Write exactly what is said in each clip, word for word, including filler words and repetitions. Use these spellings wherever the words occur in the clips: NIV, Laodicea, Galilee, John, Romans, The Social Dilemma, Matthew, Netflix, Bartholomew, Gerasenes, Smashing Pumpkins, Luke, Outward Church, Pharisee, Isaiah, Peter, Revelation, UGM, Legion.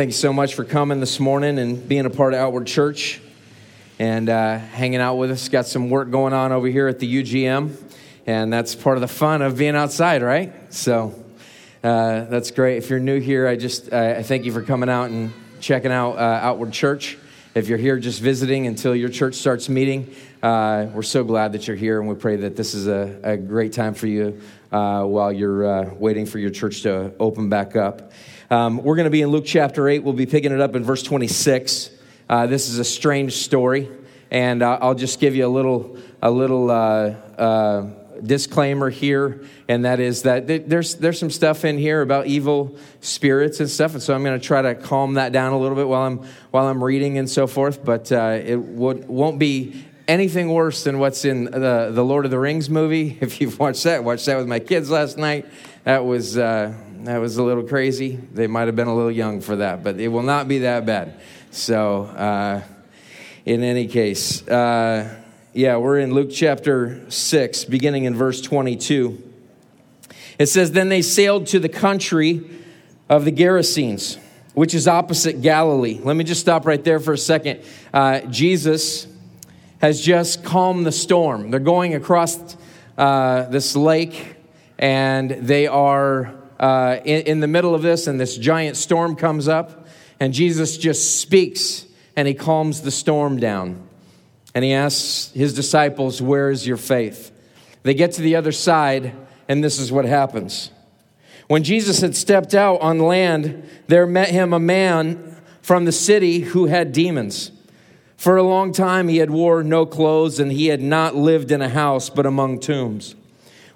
Thank you so much for coming this morning and being a part of Outward Church and uh, hanging out with us. Got some work going on over here at the U G M, and that's part of the fun of being outside, right? So uh, that's great. If you're new here, I just uh, I thank you for coming out and checking out uh, Outward Church. If you're here just visiting until your church starts meeting, uh, we're so glad that you're here, and we pray that this is a, a great time for you uh, while you're uh, waiting for your church to open back up. Um, we're going to be in Luke chapter eight. We'll be picking it up in verse twenty-six. Uh, this is a strange story, and uh, I'll just give you a little a little uh, uh, disclaimer here, and that is that th- there's there's some stuff in here about evil spirits and stuff, and so I'm going to try to calm that down a little bit while I'm while I'm reading and so forth. But uh, it would, won't be anything worse than what's in the the Lord of the Rings movie. If you've watched that, watched that with my kids last night. That was. Uh, That was a little crazy. They might have been a little young for that, but it will not be that bad. So, uh, in any case, uh, yeah, we're in Luke chapter six, beginning in verse twenty-two. It says, "Then they sailed to the country of the Gerasenes, which is opposite Galilee." Let me just stop right there for a second. Uh, Jesus has just calmed the storm. They're going across uh, this lake, and they are... Uh, in, in the middle of this, and this giant storm comes up, and Jesus just speaks, and he calms the storm down. And he asks his disciples, "Where is your faith?" They get to the other side, and this is what happens. "When Jesus had stepped out on land, there met him a man from the city who had demons. For a long time he had wore no clothes, and he had not lived in a house but among tombs.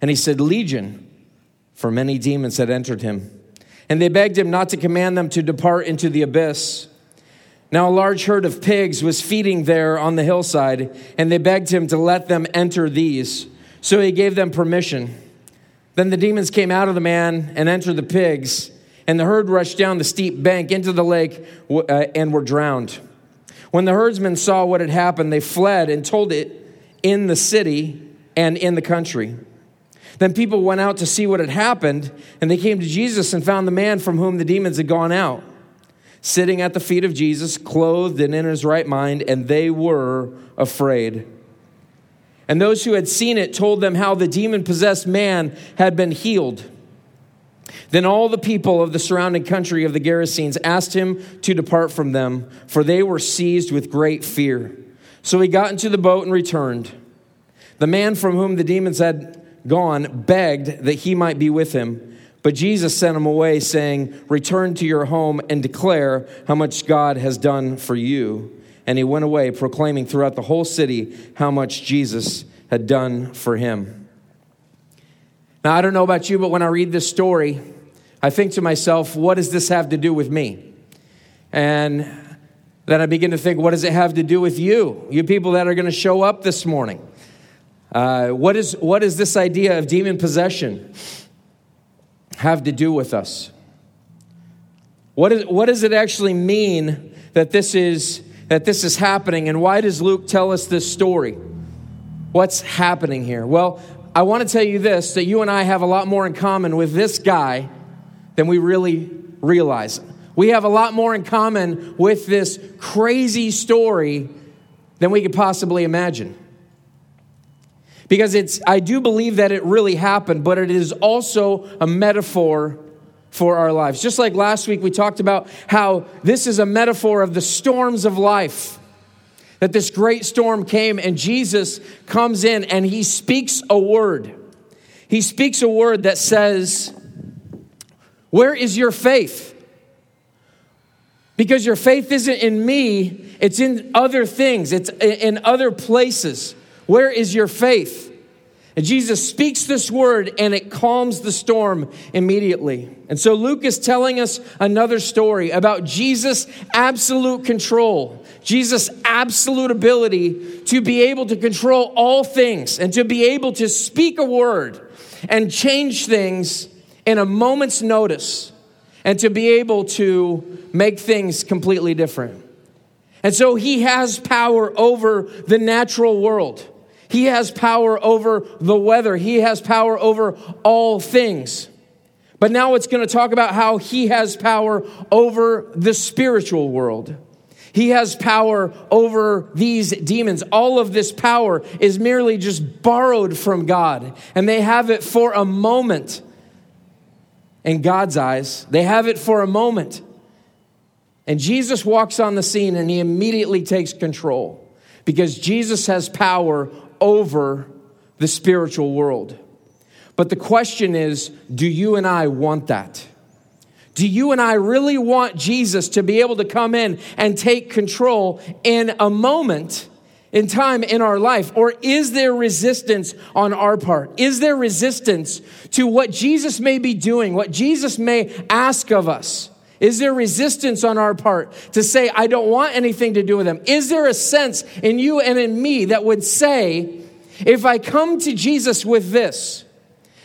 And he said, 'Legion,' for many demons had entered him. And they begged him not to command them to depart into the abyss. Now a large herd of pigs was feeding there on the hillside, and they begged him to let them enter these. So he gave them permission. Then the demons came out of the man and entered the pigs, and the herd rushed down the steep bank into the lake and were drowned. When the herdsmen saw what had happened, they fled and told it in the city and in the country. Then people went out to see what had happened, and they came to Jesus and found the man from whom the demons had gone out, sitting at the feet of Jesus, clothed and in his right mind, and they were afraid. And those who had seen it told them how the demon-possessed man had been healed. Then all the people of the surrounding country of the Gerasenes asked him to depart from them, for they were seized with great fear. So he got into the boat and returned. The man from whom the demons had gone begged that he might be with him, but Jesus sent him away, saying, 'Return to your home and declare how much God has done for you.' And he went away, proclaiming throughout the whole city how much Jesus had done for him." Now, I don't know about you, but when I read this story, I think to myself, what does this have to do with me? And then I begin to think, what does it have to do with you, you people that are going to show up this morning? Uh, what is what is this idea of demon possession have to do with us? What is what does it actually mean that this is that this is happening, and why does Luke tell us this story? What's happening here? Well, I want to tell you this, that you and I have a lot more in common with this guy than we really realize. We have a lot more in common with this crazy story than we could possibly imagine. Because it's, I do believe that it really happened, but it is also a metaphor for our lives. Just like last week, we talked about how this is a metaphor of the storms of life. That this great storm came, and Jesus comes in and he speaks a word. He speaks a word that says, "Where is your faith? Because your faith isn't in me, it's in other things, it's in other places. Where is your faith?" And Jesus speaks this word and it calms the storm immediately. And so Luke is telling us another story about Jesus' absolute control, Jesus' absolute ability to be able to control all things and to be able to speak a word and change things in a moment's notice and to be able to make things completely different. And so he has power over the natural world. He has power over the weather. He has power over all things. But now it's going to talk about how he has power over the spiritual world. He has power over these demons. All of this power is merely just borrowed from God. And they have it for a moment. In God's eyes, they have it for a moment. And Jesus walks on the scene and he immediately takes control because Jesus has power over the spiritual world. But the question is, do you and I want that? Do you and I really want Jesus to be able to come in and take control in a moment in time in our life? Or is there resistance on our part? Is there resistance to what Jesus may be doing, what Jesus may ask of us? Is there resistance on our part to say, I don't want anything to do with them? Is there a sense in you and in me that would say, if I come to Jesus with this,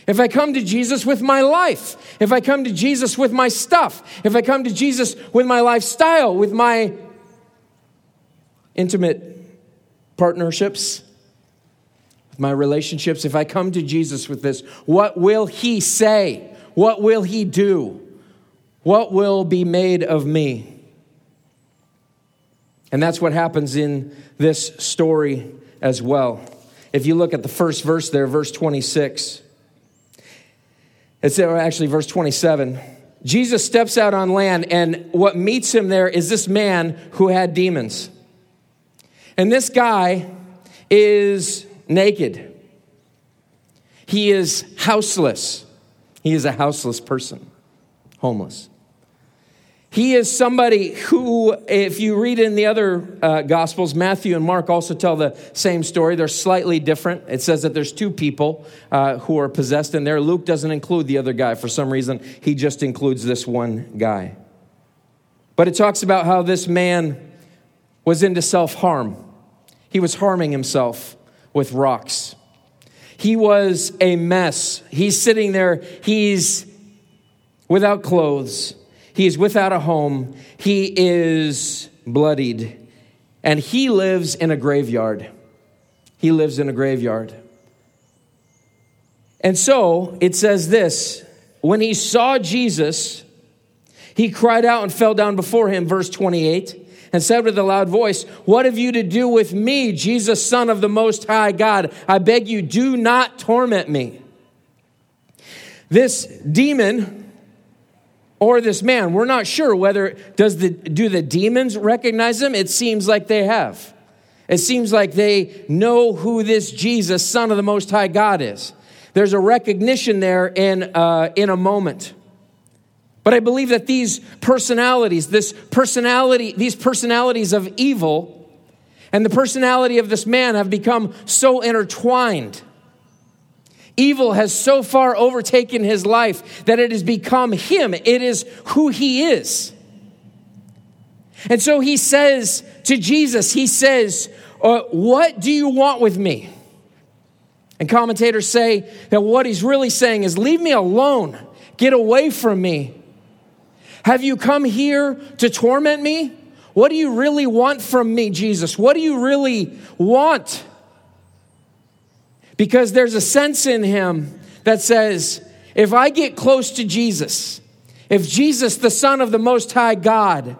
if I come to Jesus with my life, if I come to Jesus with my stuff, if I come to Jesus with my lifestyle, with my intimate partnerships, with my relationships, if I come to Jesus with this, what will he say? What will he do? What will be made of me? And that's what happens in this story as well. If you look at the first verse there, verse twenty-six, it's actually verse twenty-seven. Jesus steps out on land, and what meets him there is this man who had demons. And this guy is naked. He is houseless. He is a houseless person, homeless. He is somebody who, if you read in the other uh, Gospels, Matthew and Mark also tell the same story. They're slightly different. It says that there's two people uh, who are possessed in there. Luke doesn't include the other guy. For some reason, he just includes this one guy. But it talks about how this man was into self-harm. He was harming himself with rocks. He was a mess. He's sitting there. He's without clothes. He is without a home. He is bloodied. And he lives in a graveyard. He lives in a graveyard. And so it says this, when he saw Jesus, he cried out and fell down before him, verse twenty-eight, and said with a loud voice, "What have you to do with me, Jesus, Son of the Most High God? I beg you, do not torment me." This demon, or this man, we're not sure whether, does the do the demons recognize him? It seems like they have. It seems like they know who this Jesus, Son of the Most High God, is. There's a recognition there in uh, in a moment. But I believe that these personalities, this personality, these personalities of evil, and the personality of this man have become so intertwined. Evil has so far overtaken his life that it has become him. It is who he is. And so he says to Jesus, he says, uh, what do you want with me? And commentators say that what he's really saying is, leave me alone. Get away from me. Have you come here to torment me? What do you really want from me, Jesus? What do you really want? Because there's a sense in him that says, if I get close to Jesus, if Jesus, the Son of the Most High God,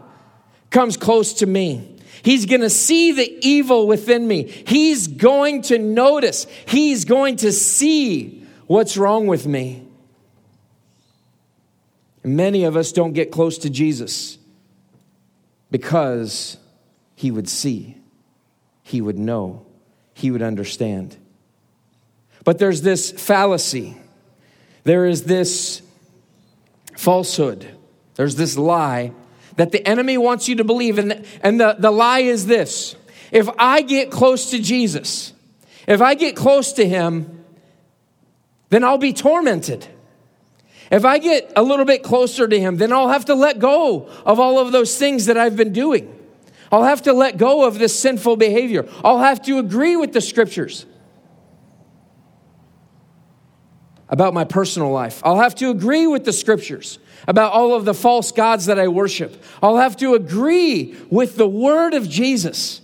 comes close to me, he's going to see the evil within me. He's going to notice. He's going to see what's wrong with me. And many of us don't get close to Jesus because he would see, he would know, he would understand. But there's this fallacy. There is this falsehood. There's this lie that the enemy wants you to believe. And the, and the, the lie is this. If I get close to Jesus, if I get close to him, then I'll be tormented. If I get a little bit closer to him, then I'll have to let go of all of those things that I've been doing. I'll have to let go of this sinful behavior. I'll have to agree with the scriptures about my personal life. I'll have to agree with the scriptures about all of the false gods that I worship. I'll have to agree with the word of Jesus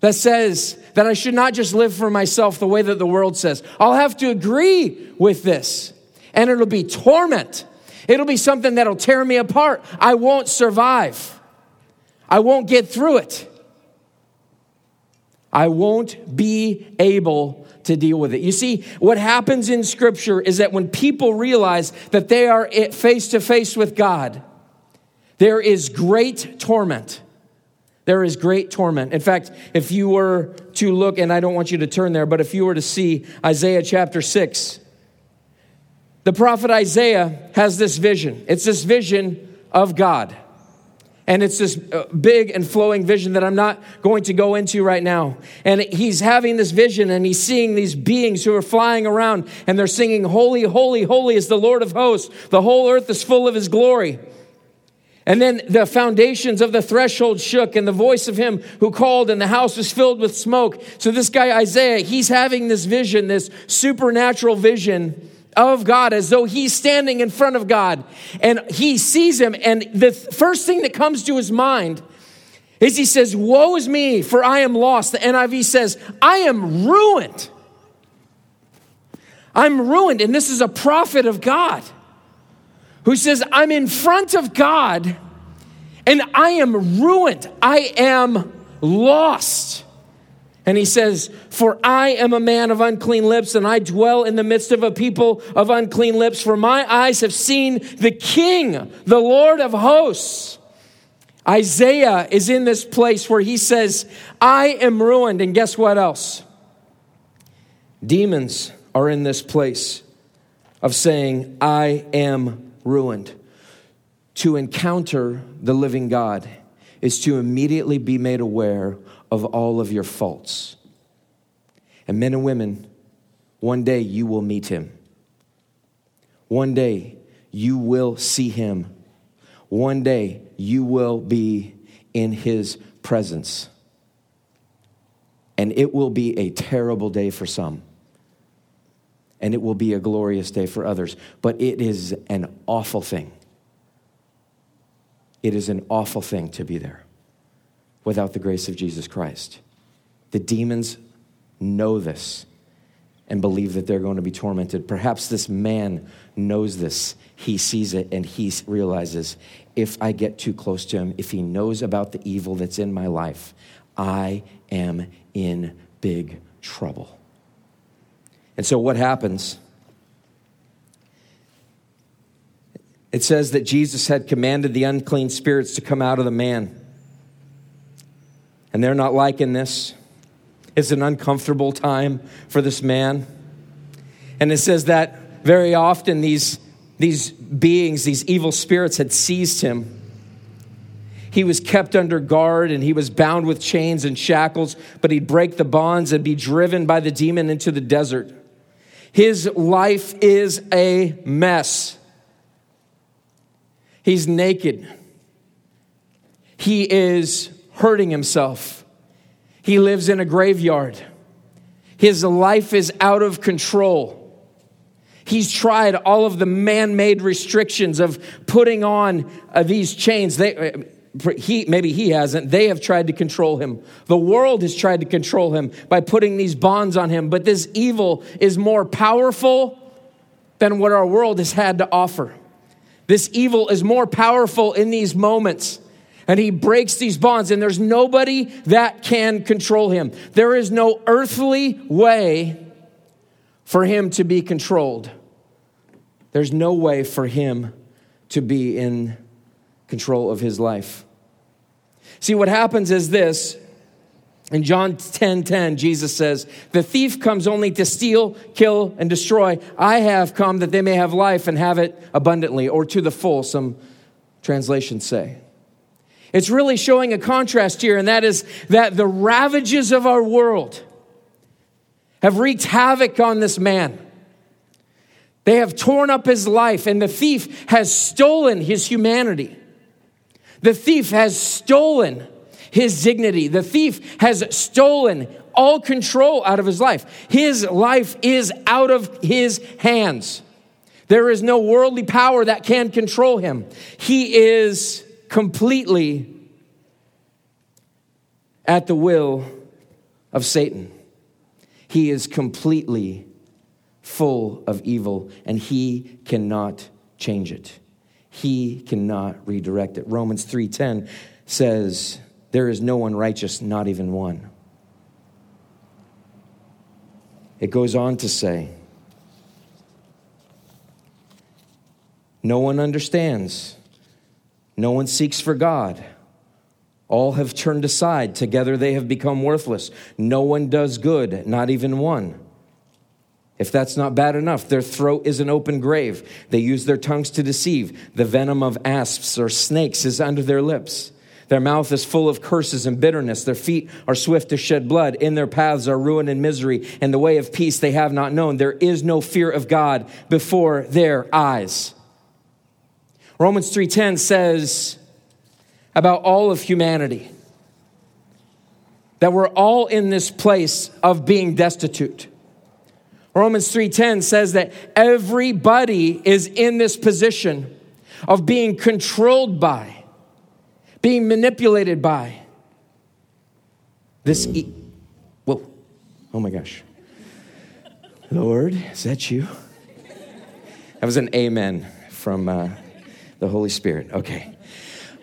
that says that I should not just live for myself the way that the world says. I'll have to agree with this. And it'll be torment. It'll be something that'll tear me apart. I won't survive. I won't get through it. I won't be able to deal with it. You see, what happens in Scripture is that when people realize that they are face to face with God, there is great torment. There is great torment. In fact, if you were to look, and I don't want you to turn there, but if you were to see Isaiah chapter six, the prophet Isaiah has this vision. It's this vision of God. And it's this big and flowing vision that I'm not going to go into right now. And he's having this vision and he's seeing these beings who are flying around and they're singing, "Holy, holy, holy is the Lord of hosts. The whole earth is full of his glory." And then the foundations of the threshold shook and the voice of him who called and the house was filled with smoke. So this guy Isaiah, he's having this vision, this supernatural vision of God, as though he's standing in front of God and he sees him. And the th- first thing that comes to his mind is he says, "Woe is me, for I am lost." The N I V says, "I am ruined. I'm ruined." And this is a prophet of God who says, "I'm in front of God and I am ruined. I am lost." And he says, "For I am a man of unclean lips, and I dwell in the midst of a people of unclean lips. For my eyes have seen the King, the Lord of hosts." Isaiah is in this place where he says, "I am ruined." And guess what else? Demons are in this place of saying, "I am ruined." To encounter the living God is to immediately be made aware of all of your faults. And men and women, one day you will meet him. One day you will see him. One day you will be in his presence. And it will be a terrible day for some. And it will be a glorious day for others. But it is an awful thing. It is an awful thing to be there without the grace of Jesus Christ. The demons know this and believe that they're going to be tormented. Perhaps this man knows this. He sees it and he realizes, if I get too close to him, if he knows about the evil that's in my life, I am in big trouble. And so what happens? It says that Jesus had commanded the unclean spirits to come out of the man. And they're not liking this. It's an uncomfortable time for this man. And it says that very often these, these beings, these evil spirits had seized him. He was kept under guard and he was bound with chains and shackles, but he'd break the bonds and be driven by the demon into the desert. His life is a mess. He's naked. He is hurting himself. He lives in a graveyard. His life is out of control. He's tried all of the man-made restrictions of putting on uh, these chains. They, he, maybe he hasn't. They have tried to control him. The world has tried to control him by putting these bonds on him. But this evil is more powerful than what our world has had to offer. This evil is more powerful in these moments. And he breaks these bonds, and there's nobody that can control him. There is no earthly way for him to be controlled. There's no way for him to be in control of his life. See, what happens is this. In John ten ten, Jesus says, "The thief comes only to steal, kill, and destroy. I have come that they may have life and have it abundantly," or to the full, some translations say. It's really showing a contrast here, and that is that the ravages of our world have wreaked havoc on this man. They have torn up his life, and the thief has stolen his humanity. The thief has stolen his dignity. The thief has stolen all control out of his life. His life is out of his hands. There is no worldly power that can control him. He is completely at the will of Satan. He is completely full of evil, and he cannot change it. He cannot redirect it. Romans three ten says, there is no one righteous, not even one. It goes on to say, no one understands. No one seeks for God. All have turned aside. Together they have become worthless. No one does good, not even one. If that's not bad enough, their throat is an open grave. They use their tongues to deceive. The venom of asps or snakes is under their lips. Their mouth is full of curses and bitterness. Their feet are swift to shed blood. In their paths are ruin and misery, and the way of peace they have not known. There is no fear of God before their eyes. Romans three ten says about all of humanity that we're all in this place of being destitute. Romans three ten says that everybody is in this position of being controlled by, being manipulated by this. E- Whoa. Oh my gosh. Lord, is that you? That was an amen from uh, the Holy Spirit. Okay.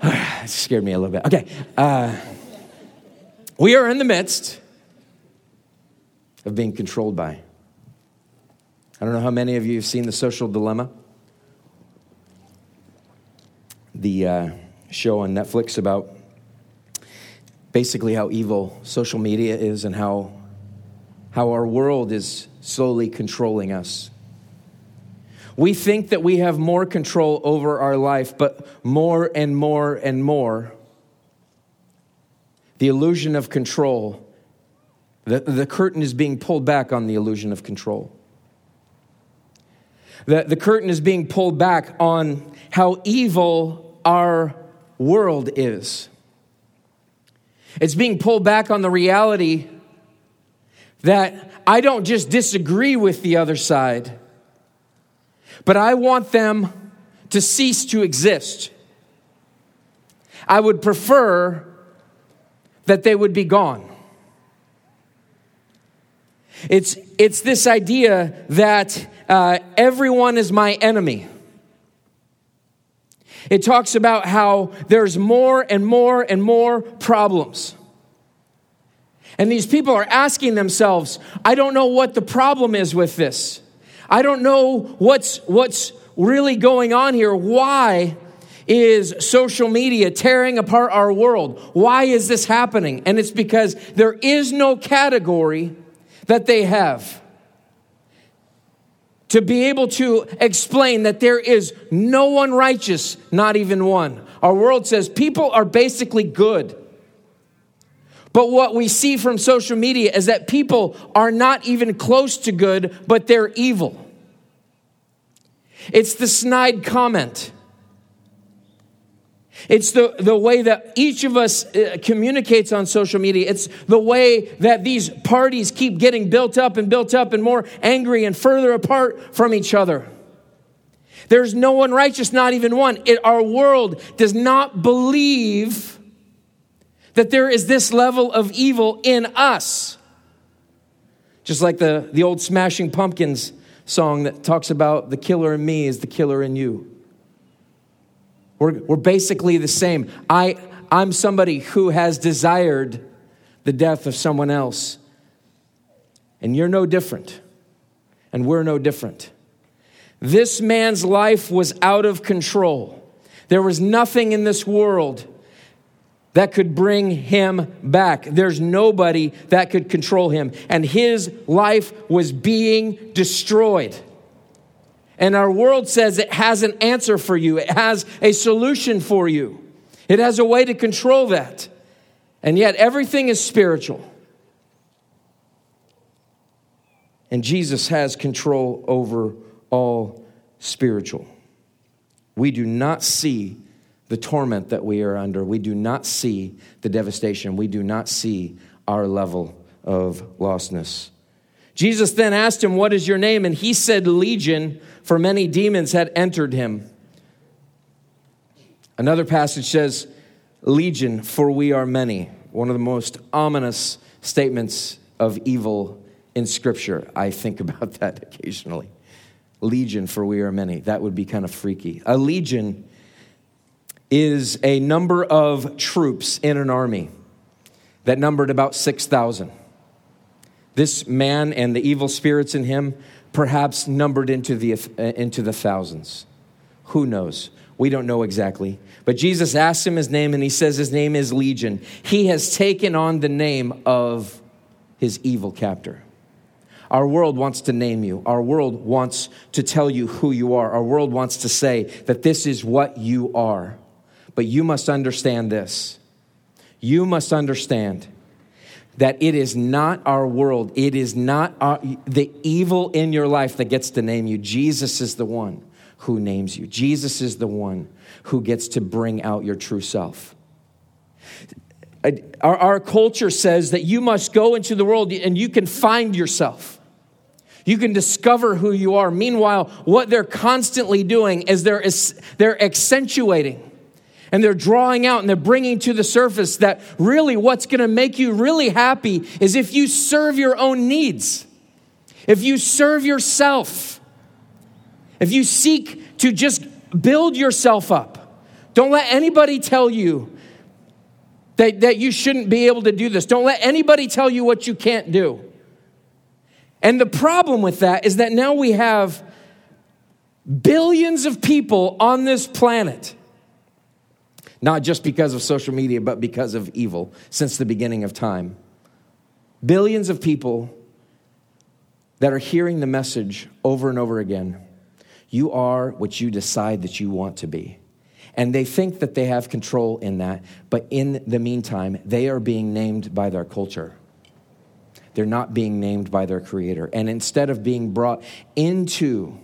It scared me a little bit. Okay. Uh, we are in the midst of being controlled by. I don't know how many of you have seen The Social Dilemma, the uh, show on Netflix about basically how evil social media is and how how our world is slowly controlling us. We think that we have more control over our life, but more and more and more, the illusion of control, the, the curtain is being pulled back on the illusion of control. The, the curtain is being pulled back on how evil our world is. It's being pulled back on the reality that I don't just disagree with the other side, but I want them to cease to exist. I would prefer that they would be gone. It's it's this idea that uh, everyone is my enemy. It talks about how there's more and more and more problems. And these people are asking themselves, I don't know what the problem is with this. I don't know what's what's really going on here. Why is social media tearing apart our world? Why is this happening? And it's because there is no category that they have to be able to explain that there is no one righteous, not even one. Our world says people are basically good. But what we see from social media is that people are not even close to good, but they're evil. It's the snide comment. It's the, the way that each of us uh, communicates on social media. It's the way that these parties keep getting built up and built up and more angry and further apart from each other. There's no one righteous, not even one. It, our world does not believe that there is this level of evil in us. Just like the, the old Smashing Pumpkins song that talks about the killer in me is the killer in you. We're, we're basically the same. I, I'm somebody who has desired the death of someone else. And you're no different. And we're no different. This man's life was out of control. There was nothing in this world that could bring him back. There's nobody that could control him. And his life was being destroyed. And our world says it has an answer for you. It has a solution for you. It has a way to control that. And yet everything is spiritual. And Jesus has control over all spiritual. We do not see the torment that we are under. We do not see the devastation. We do not see our level of lostness. Jesus then asked him, "What is your name?" And he said, "Legion," for many demons had entered him. Another passage says, "Legion, for we are many." One of the most ominous statements of evil in Scripture. I think about that occasionally. Legion, for we are many. That would be kind of freaky. A legion is a number of troops in an army that numbered about six thousand. This man and the evil spirits in him perhaps numbered into the, into the thousands. Who knows? We don't know exactly. But Jesus asks him his name, and he says his name is Legion. He has taken on the name of his evil captor. Our world wants to name you. Our world wants to tell you who you are. Our world wants to say that this is what you are. But you must understand this. You must understand that it is not our world. It is not our, the evil in your life that gets to name you. Jesus is the one who names you. Jesus is the one who gets to bring out your true self. Our, our culture says that you must go into the world and you can find yourself. You can discover who you are. Meanwhile, what they're constantly doing is they're, they're accentuating and they're drawing out and they're bringing to the surface that really what's going to make you really happy is if you serve your own needs, if you serve yourself, if you seek to just build yourself up. Don't let anybody tell you that, that you shouldn't be able to do this. Don't let anybody tell you what you can't do. And the problem with that is that now we have billions of people on this planet. Not just because of social media, but because of evil since the beginning of time. Billions of people that are hearing the message over and over again. You are what you decide that you want to be. And they think that they have control in that. But in the meantime, they are being named by their culture. They're not being named by their creator. And instead of being brought into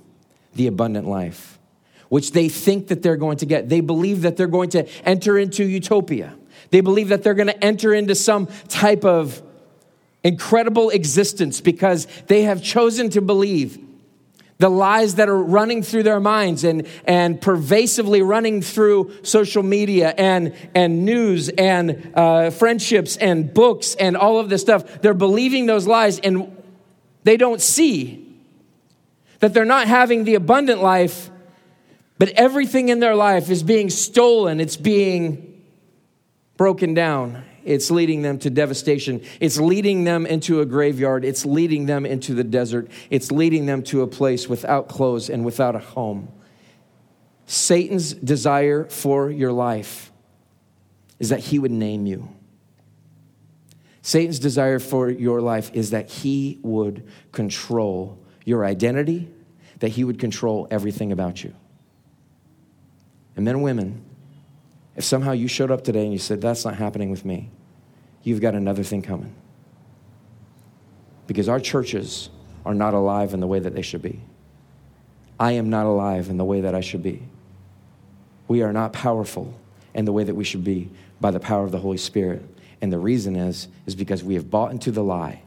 the abundant life, which they think that they're going to get. They believe that they're going to enter into utopia. They believe that they're going to enter into some type of incredible existence because they have chosen to believe the lies that are running through their minds and, and pervasively running through social media and, and news and uh, friendships and books and all of this stuff. They're believing those lies and they don't see that they're not having the abundant life. But everything in their life is being stolen. It's being broken down. It's leading them to devastation. It's leading them into a graveyard. It's leading them into the desert. It's leading them to a place without clothes and without a home. Satan's desire for your life is that he would name you. Satan's desire for your life is that he would control your identity, that he would control everything about you. And men and women, if somehow you showed up today and you said, that's not happening with me, you've got another thing coming. Because our churches are not alive in the way that they should be. I am not alive in the way that I should be. We are not powerful in the way that we should be by the power of the Holy Spirit. And the reason is, is because we have bought into the lie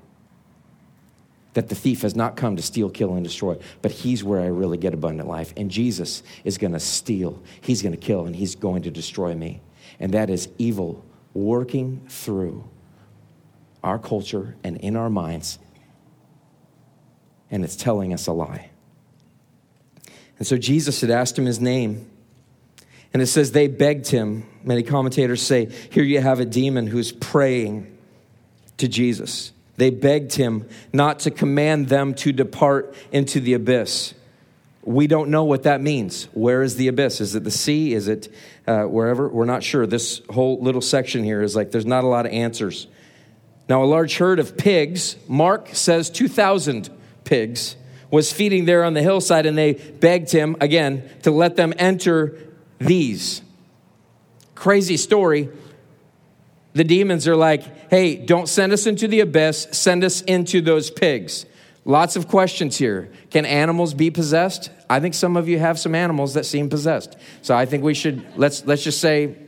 that the thief has not come to steal, kill, and destroy, but he's where I really get abundant life. And Jesus is going to steal, he's going to kill, and he's going to destroy me. And that is evil working through our culture and in our minds. And it's telling us a lie. And so Jesus had asked him his name. And it says they begged him. Many commentators say, here you have a demon who's praying to Jesus. They begged him not to command them to depart into the abyss. We don't know what that means. Where is the abyss? Is it the sea? Is it uh, wherever? We're not sure. This whole little section here is like there's not a lot of answers. Now, a large herd of pigs, Mark says two thousand pigs, was feeding there on the hillside, and they begged him, again, to let them enter these. Crazy story. The demons are like, hey, don't send us into the abyss. Send us into those pigs. Lots of questions here. Can animals be possessed? I think some of you have some animals that seem possessed. So I think we should, let's let's just say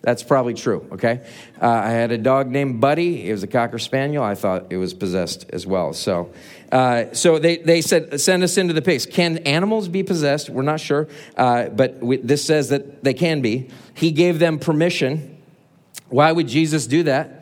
that's probably true, okay? Uh, I had a dog named Buddy. He was a Cocker Spaniel. I thought it was possessed as well. So uh, so they, they said, send us into the pigs. Can animals be possessed? We're not sure, uh, but we, this says that they can be. He gave them permission. Why would Jesus do that?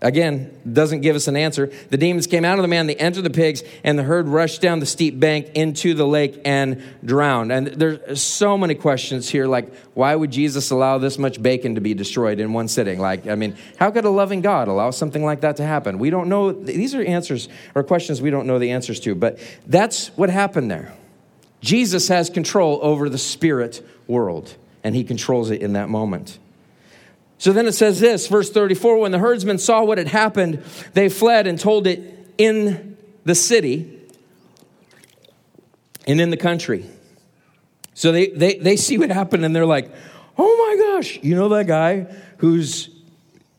Again, doesn't give us an answer. The demons came out of the man, they entered the pigs, and the herd rushed down the steep bank into the lake and drowned. And there's so many questions here, like, why would Jesus allow this much bacon to be destroyed in one sitting? Like, I mean, how could a loving God allow something like that to happen? We don't know. These are answers or questions we don't know the answers to, but that's what happened there. Jesus has control over the spirit world, and he controls it in that moment. So then it says this, verse thirty-four, when the herdsmen saw what had happened, they fled and told it in the city and in the country. So they, they, they see what happened and they're like, oh my gosh, you know that guy who's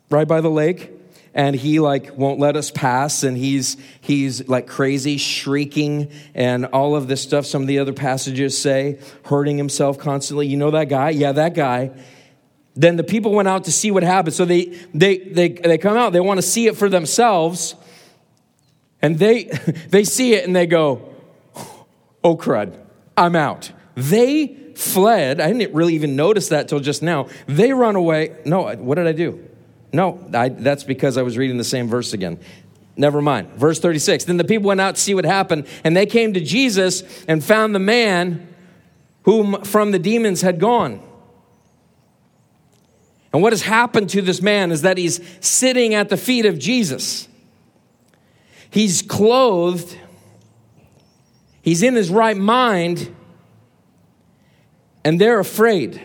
right by the lake and he like won't let us pass and he's he's like crazy, shrieking and all of this stuff some of the other passages say, hurting himself constantly. You know that guy? Yeah, that guy. Then the people went out to see what happened. So they they they they come out. They want to see it for themselves. And they they see it and they go, oh, crud, I'm out. They fled. I didn't really even notice that till just now. They run away. No, what did I do? No, I, that's because I was reading the same verse again. Never mind. Verse thirty-six. Then the people went out to see what happened. And they came to Jesus and found the man whom from the demons had gone. And what has happened to this man is that he's sitting at the feet of Jesus. He's clothed. He's in his right mind. And they're afraid.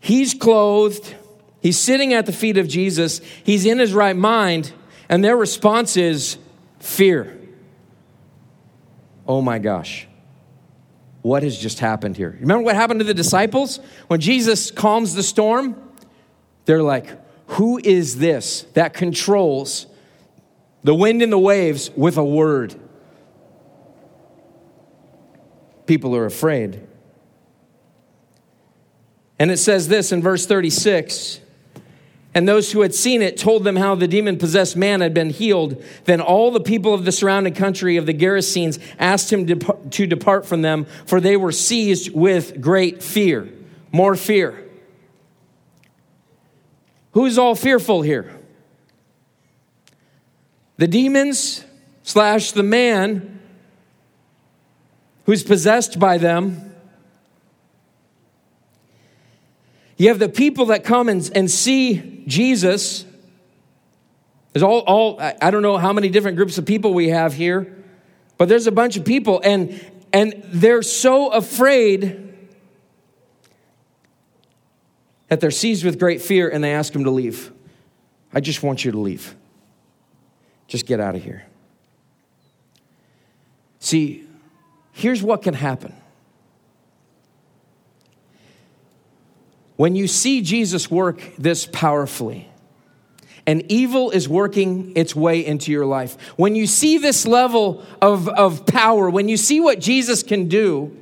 He's clothed. He's sitting at the feet of Jesus. He's in his right mind. And their response is fear. Oh my gosh. What has just happened here? Remember what happened to the disciples? When Jesus calms the storm, they're like, who is this that controls the wind and the waves with a word? People are afraid. And it says this in verse thirty-six, and those who had seen it told them how the demon-possessed man had been healed. Then all the people of the surrounding country of the Gerasenes asked him to depart from them, for they were seized with great fear. More fear. Who's all fearful here? The demons slash the man who's possessed by them. You have the people that come and, and see Jesus. There's all, all, I don't know how many different groups of people we have here, but there's a bunch of people, and and they're so afraid that they're seized with great fear, and they ask him to leave. I just want you to leave. Just get out of here. See, here's what can happen. When you see Jesus work this powerfully, and evil is working its way into your life, when you see this level of, of power, when you see what Jesus can do,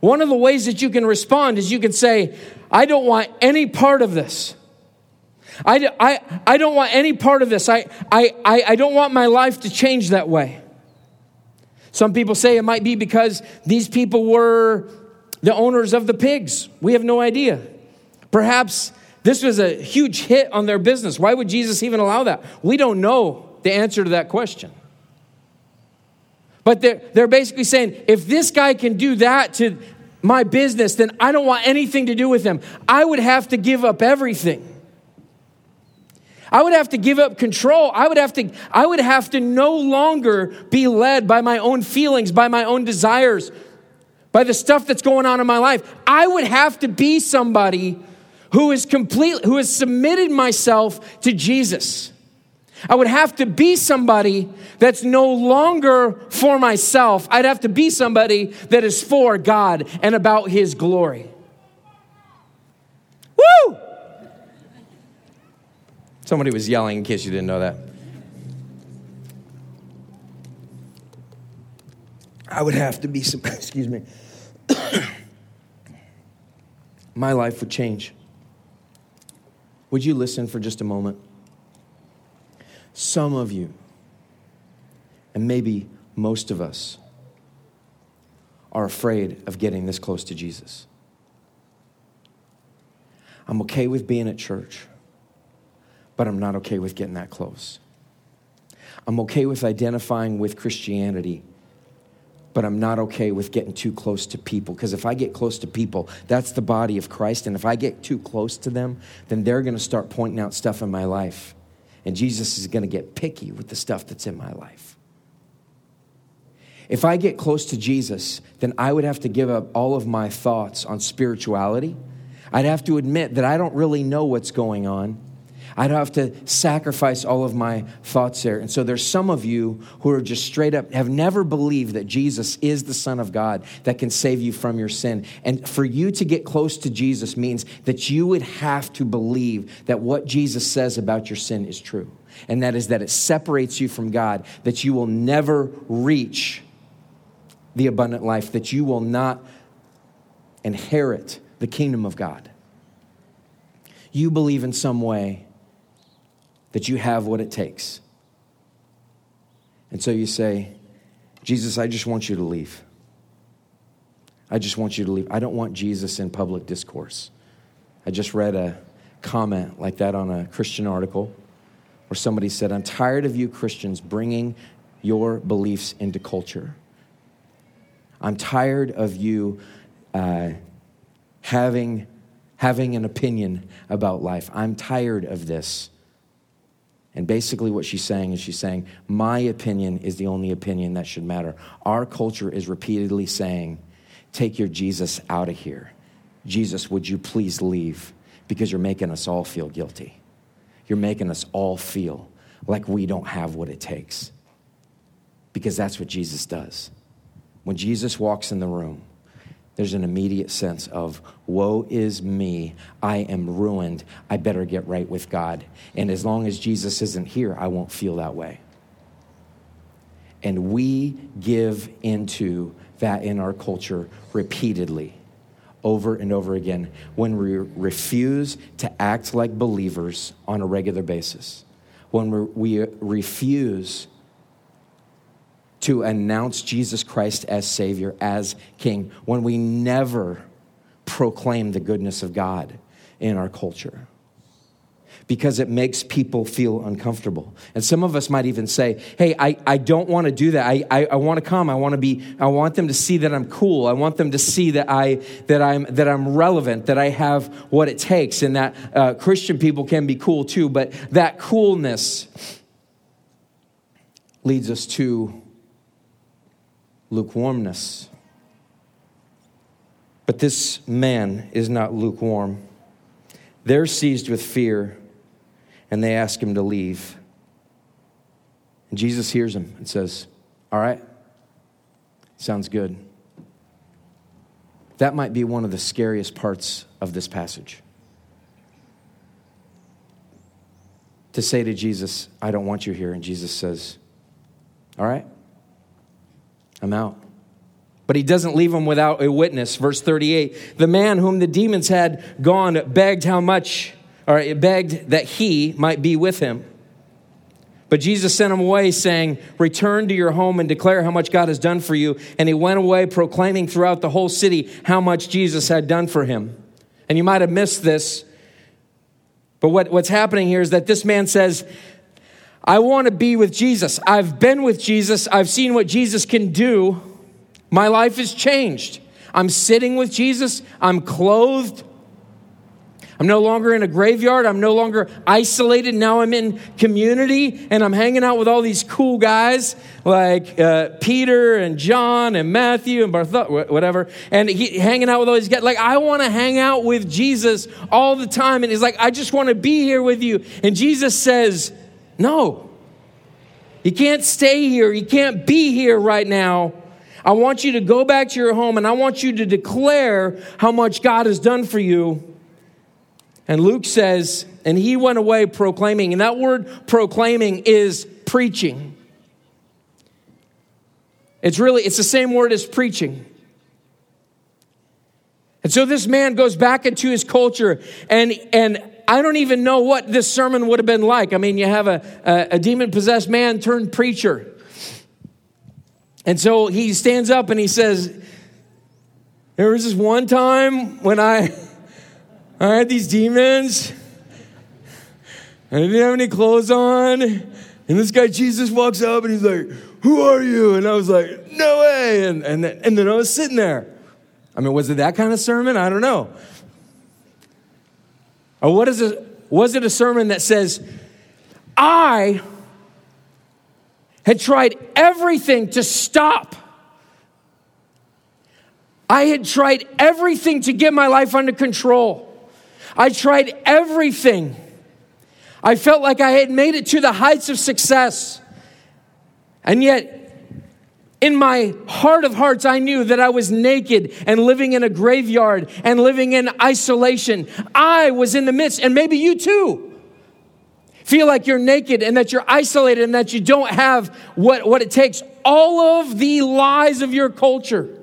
one of the ways that you can respond is you can say, I don't want any part of this. I, I, I don't want any part of this. I, I, I don't want my life to change that way. Some people say it might be because these people were the owners of the pigs. We have no idea. Perhaps this was a huge hit on their business. Why would Jesus even allow that? We don't know the answer to that question. But they're, they're basically saying, if this guy can do that to my business, then I don't want anything to do with him. I would have to give up everything. I would have to give up control. I would have to, I would have to no longer be led by my own feelings, by my own desires, by the stuff that's going on in my life. I would have to be somebody who is complete, who has submitted myself to Jesus. I would have to be somebody that's no longer for myself. I'd have to be somebody that is for God and about his glory. Woo! Somebody was yelling in case you didn't know that. I would have to be some, excuse me, my life would change. Would you listen for just a moment? Some of you, and maybe most of us, are afraid of getting this close to Jesus. I'm okay with being at church, but I'm not okay with getting that close. I'm okay with identifying with Christianity, but I'm not okay with getting too close to people. Because if I get close to people, that's the body of Christ. And if I get too close to them, then they're going to start pointing out stuff in my life. And Jesus is going to get picky with the stuff that's in my life. If I get close to Jesus, then I would have to give up all of my thoughts on spirituality. I'd have to admit that I don't really know what's going on. I'd have to sacrifice all of my thoughts there. And so there's some of you who are just straight up, have never believed that Jesus is the Son of God that can save you from your sin. And for you to get close to Jesus means that you would have to believe that what Jesus says about your sin is true. And that is that it separates you from God, that you will never reach the abundant life, that you will not inherit the kingdom of God. You believe in some way that you have what it takes. And so you say, Jesus, I just want you to leave. I just want you to leave. I don't want Jesus in public discourse. I just read a comment like that on a Christian article where somebody said, I'm tired of you Christians bringing your beliefs into culture. I'm tired of you uh, having having an opinion about life. I'm tired of this. And basically what she's saying is she's saying, my opinion is the only opinion that should matter. Our culture is repeatedly saying, take your Jesus out of here. Jesus, would you please leave? Because you're making us all feel guilty. You're making us all feel like we don't have what it takes. Because that's what Jesus does. When Jesus walks in the room, there's an immediate sense of, woe is me, I am ruined, I better get right with God. And as long as Jesus isn't here, I won't feel that way. And we give into that in our culture repeatedly, over and over again, when we refuse to act like believers on a regular basis, when we refuse to announce Jesus Christ as Savior, as King, when we never proclaim the goodness of God in our culture. Because it makes people feel uncomfortable. And some of us might even say, hey, I, I don't want to do that. I, I, I want to come. I want to be, I want them to see that I'm cool. I want them to see that I that I'm that I'm relevant, that I have what it takes, and that uh, Christian people can be cool too. But that coolness leads us to lukewarmness. But this man is not lukewarm. They're seized with fear, and they ask him to leave. And Jesus hears him and says, all right, sounds good. That might be one of the scariest parts of this passage. To say to Jesus, I don't want you here. And Jesus says, all right, I'm out. But he doesn't leave him without a witness. Verse thirty-eight, the man whom the demons had gone begged how much, or begged that he might be with him. But Jesus sent him away saying, return to your home and declare how much God has done for you. And he went away proclaiming throughout the whole city how much Jesus had done for him. And you might have missed this, but what, what's happening here is that this man says, I want to be with Jesus. I've been with Jesus. I've seen what Jesus can do. My life is changed. I'm sitting with Jesus. I'm clothed. I'm no longer in a graveyard. I'm no longer isolated. Now I'm in community, and I'm hanging out with all these cool guys like uh, Peter and John and Matthew and Bartholomew, whatever. And he, hanging out with all these guys. Like, I want to hang out with Jesus all the time. And he's like, I just want to be here with you. And Jesus says, no, you can't stay here. You can't be here right now. I want you to go back to your home, and I want you to declare how much God has done for you. And Luke says, and he went away proclaiming. And that word proclaiming is preaching. It's really, it's the same word as preaching. And so this man goes back into his culture, and and I don't even know what this sermon would have been like. I mean, you have a, a, a demon-possessed man turned preacher. And so he stands up and he says, there was this one time when I, I had these demons. I didn't have any clothes on. And this guy, Jesus, walks up and he's like, who are you? And I was like, no way. And, and, and then I was sitting there. I mean, was it that kind of sermon? I don't know. Or what is it, was it a sermon that says, I had tried everything to stop. I had tried everything to get my life under control. I tried everything. I felt like I had made it to the heights of success. And yet, in my heart of hearts, I knew that I was naked and living in a graveyard and living in isolation. I was in the midst, and maybe you too feel like you're naked and that you're isolated and that you don't have what, what it takes. All of the lies of your culture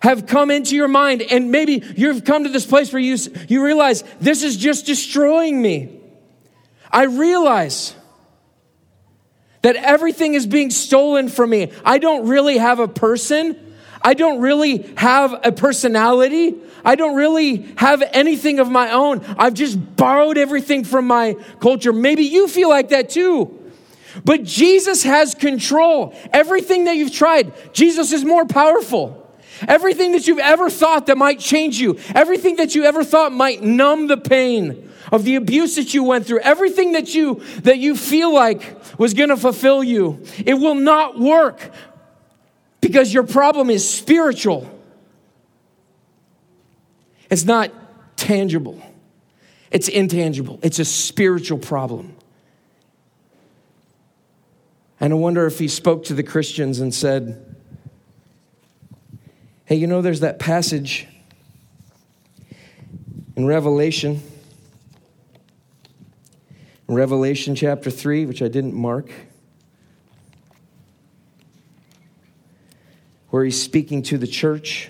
have come into your mind, and maybe you've come to this place where you, you realize this is just destroying me. I realize that everything is being stolen from me. I don't really have a person. I don't really have a personality. I don't really have anything of my own. I've just borrowed everything from my culture. Maybe you feel like that too. But Jesus has control. Everything that you've tried, Jesus is more powerful. Everything that you've ever thought that might change you, everything that you ever thought might numb the pain of the abuse that you went through, everything that you that you feel like was going to fulfill you, it will not work because your problem is spiritual. It's not tangible. It's intangible. It's a spiritual problem. And I wonder if he spoke to the Christians and said, hey, you know, there's that passage in Revelation, Revelation chapter three, which I didn't mark, where he's speaking to the church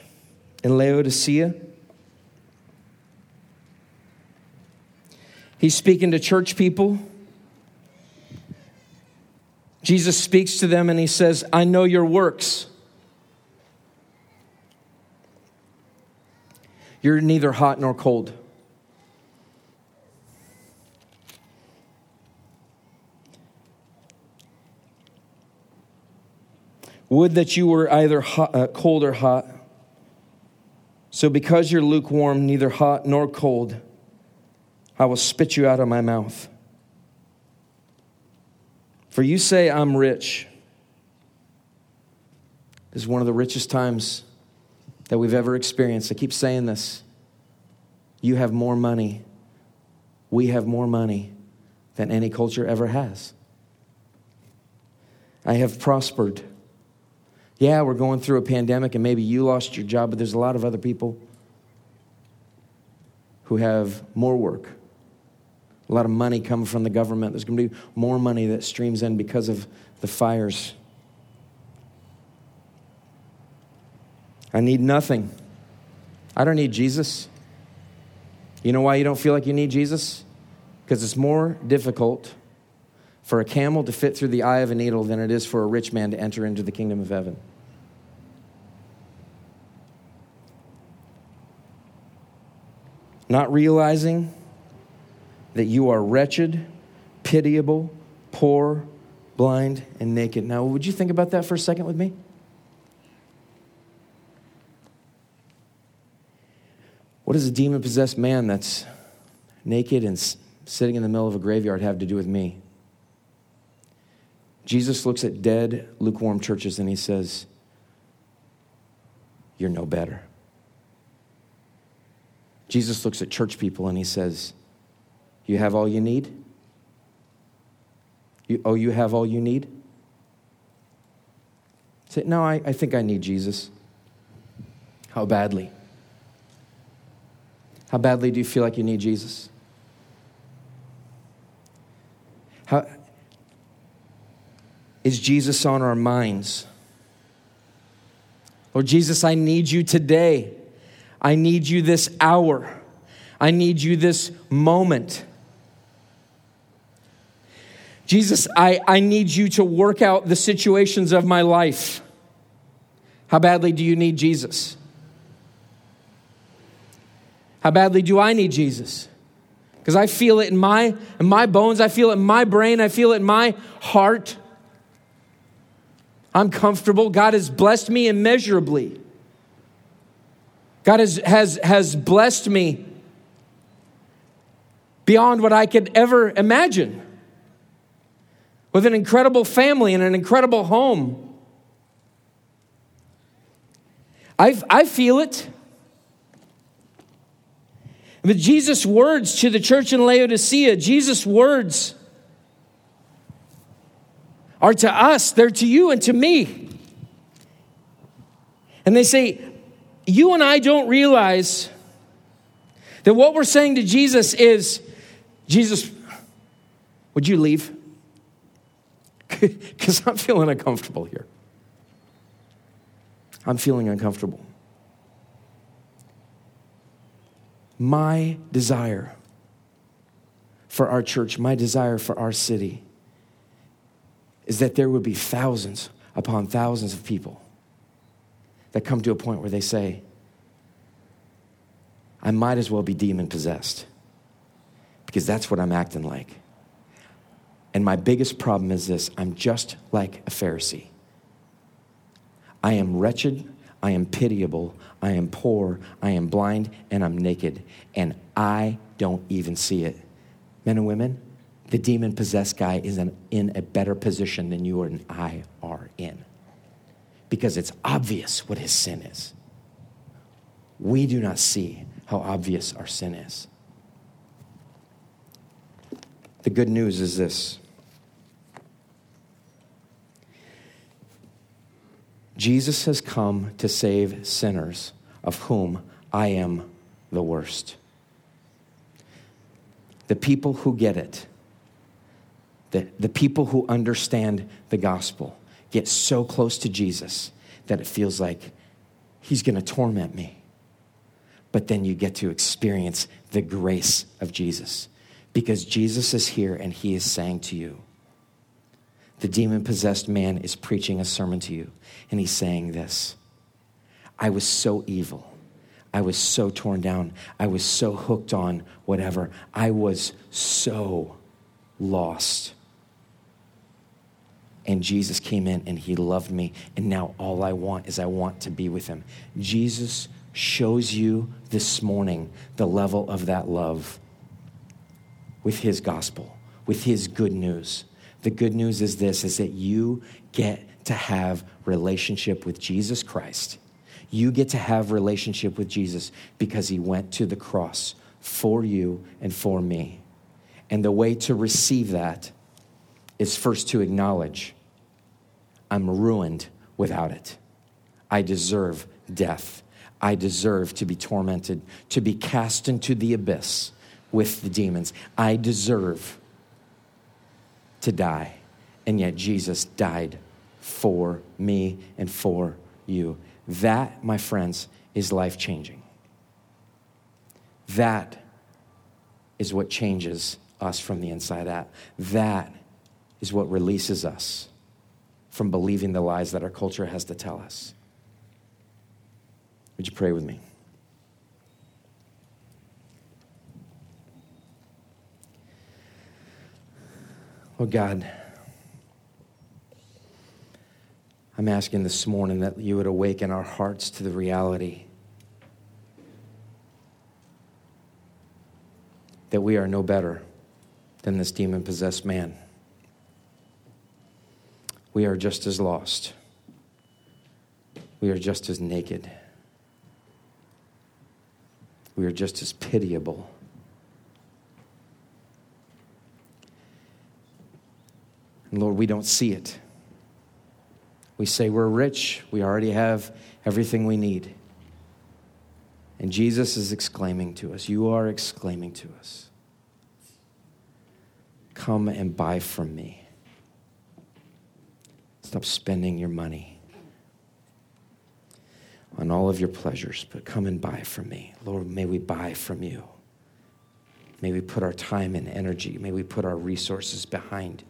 in Laodicea. He's speaking to church people. Jesus speaks to them and he says, I know your works. You're neither hot nor cold. Would that you were either hot, uh, cold or hot. So because you're lukewarm, neither hot nor cold, I will spit you out of my mouth. For you say, I'm rich. This is one of the richest times that we've ever experienced. I keep saying this. You have more money. We have more money than any culture ever has. I have prospered. Yeah, we're going through a pandemic and maybe you lost your job, but there's a lot of other people who have more work. A lot of money coming from the government. There's going to be more money that streams in because of the fires. I need nothing. I don't need Jesus. You know why you don't feel like you need Jesus? Because it's more difficult for a camel to fit through the eye of a needle than it is for a rich man to enter into the kingdom of heaven. Not realizing that you are wretched, pitiable, poor, blind, and naked. Now, would you think about that for a second with me? What does a demon-possessed man that's naked and sitting in the middle of a graveyard have to do with me? Jesus looks at dead, lukewarm churches and he says, you're no better. Jesus looks at church people and he says, you have all you need? You, oh, you have all you need? Say, no, I, I think I need Jesus. How badly? How badly do you feel like you need Jesus? How... Is Jesus on our minds? Lord Jesus, I need you today. I need you this hour. I need you this moment. Jesus, I, I need you to work out the situations of my life. How badly do you need Jesus? How badly do I need Jesus? Because I feel it in my, in my bones. I feel it in my brain. I feel it in my heart. I'm comfortable. God has blessed me immeasurably. God has, has, has blessed me beyond what I could ever imagine, with an incredible family and an incredible home. I, I feel it. But Jesus' words to the church in Laodicea, Jesus' words are to us, they're to you and to me. And they say, you and I don't realize that what we're saying to Jesus is, Jesus, would you leave? Because I'm feeling uncomfortable here. I'm feeling uncomfortable. My desire for our church, my desire for our city is that there would be thousands upon thousands of people that come to a point where they say, I might as well be demon-possessed because that's what I'm acting like. And my biggest problem is this: I'm just like a Pharisee. I am wretched, I am pitiable, I am poor, I am blind, and I'm naked, and I don't even see it. Men and women, the demon-possessed guy is an, in a better position than you and I are in, because it's obvious what his sin is. We do not see how obvious our sin is. The good news is this: Jesus has come to save sinners, of whom I am the worst. The people who get it, the, the people who understand the gospel, get so close to Jesus that it feels like he's going to torment me. But then you get to experience the grace of Jesus, because Jesus is here and he is saying to you, the demon-possessed man is preaching a sermon to you, and he's saying this: I was so evil. I was so torn down. I was so hooked on whatever. I was so lost. And Jesus came in and he loved me, and now all I want is I want to be with him. Jesus shows you this morning the level of that love with his gospel, with his good news. The good news is this, is that you get to have relationship with Jesus Christ. You get to have relationship with Jesus because he went to the cross for you and for me. And the way to receive that is first to acknowledge, I'm ruined without it. I deserve death. I deserve to be tormented, to be cast into the abyss with the demons. I deserve to die, and yet Jesus died for me and for you. That, my friends, is life-changing. That is what changes us from the inside out. That is what releases us from believing the lies that our culture has to tell us. Would you pray with me? Oh God, I'm asking this morning that you would awaken our hearts to the reality that we are no better than this demon-possessed man. We are just as lost. We are just as naked. We are just as pitiable. And Lord, we don't see it. We say we're rich. We already have everything we need. And Jesus is exclaiming to us, you are exclaiming to us, come and buy from me. Stop spending your money. on all of your pleasures, but come and buy from me. Lord, may we buy from you. May we put our time and energy. May we put our resources behind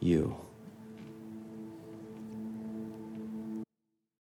you.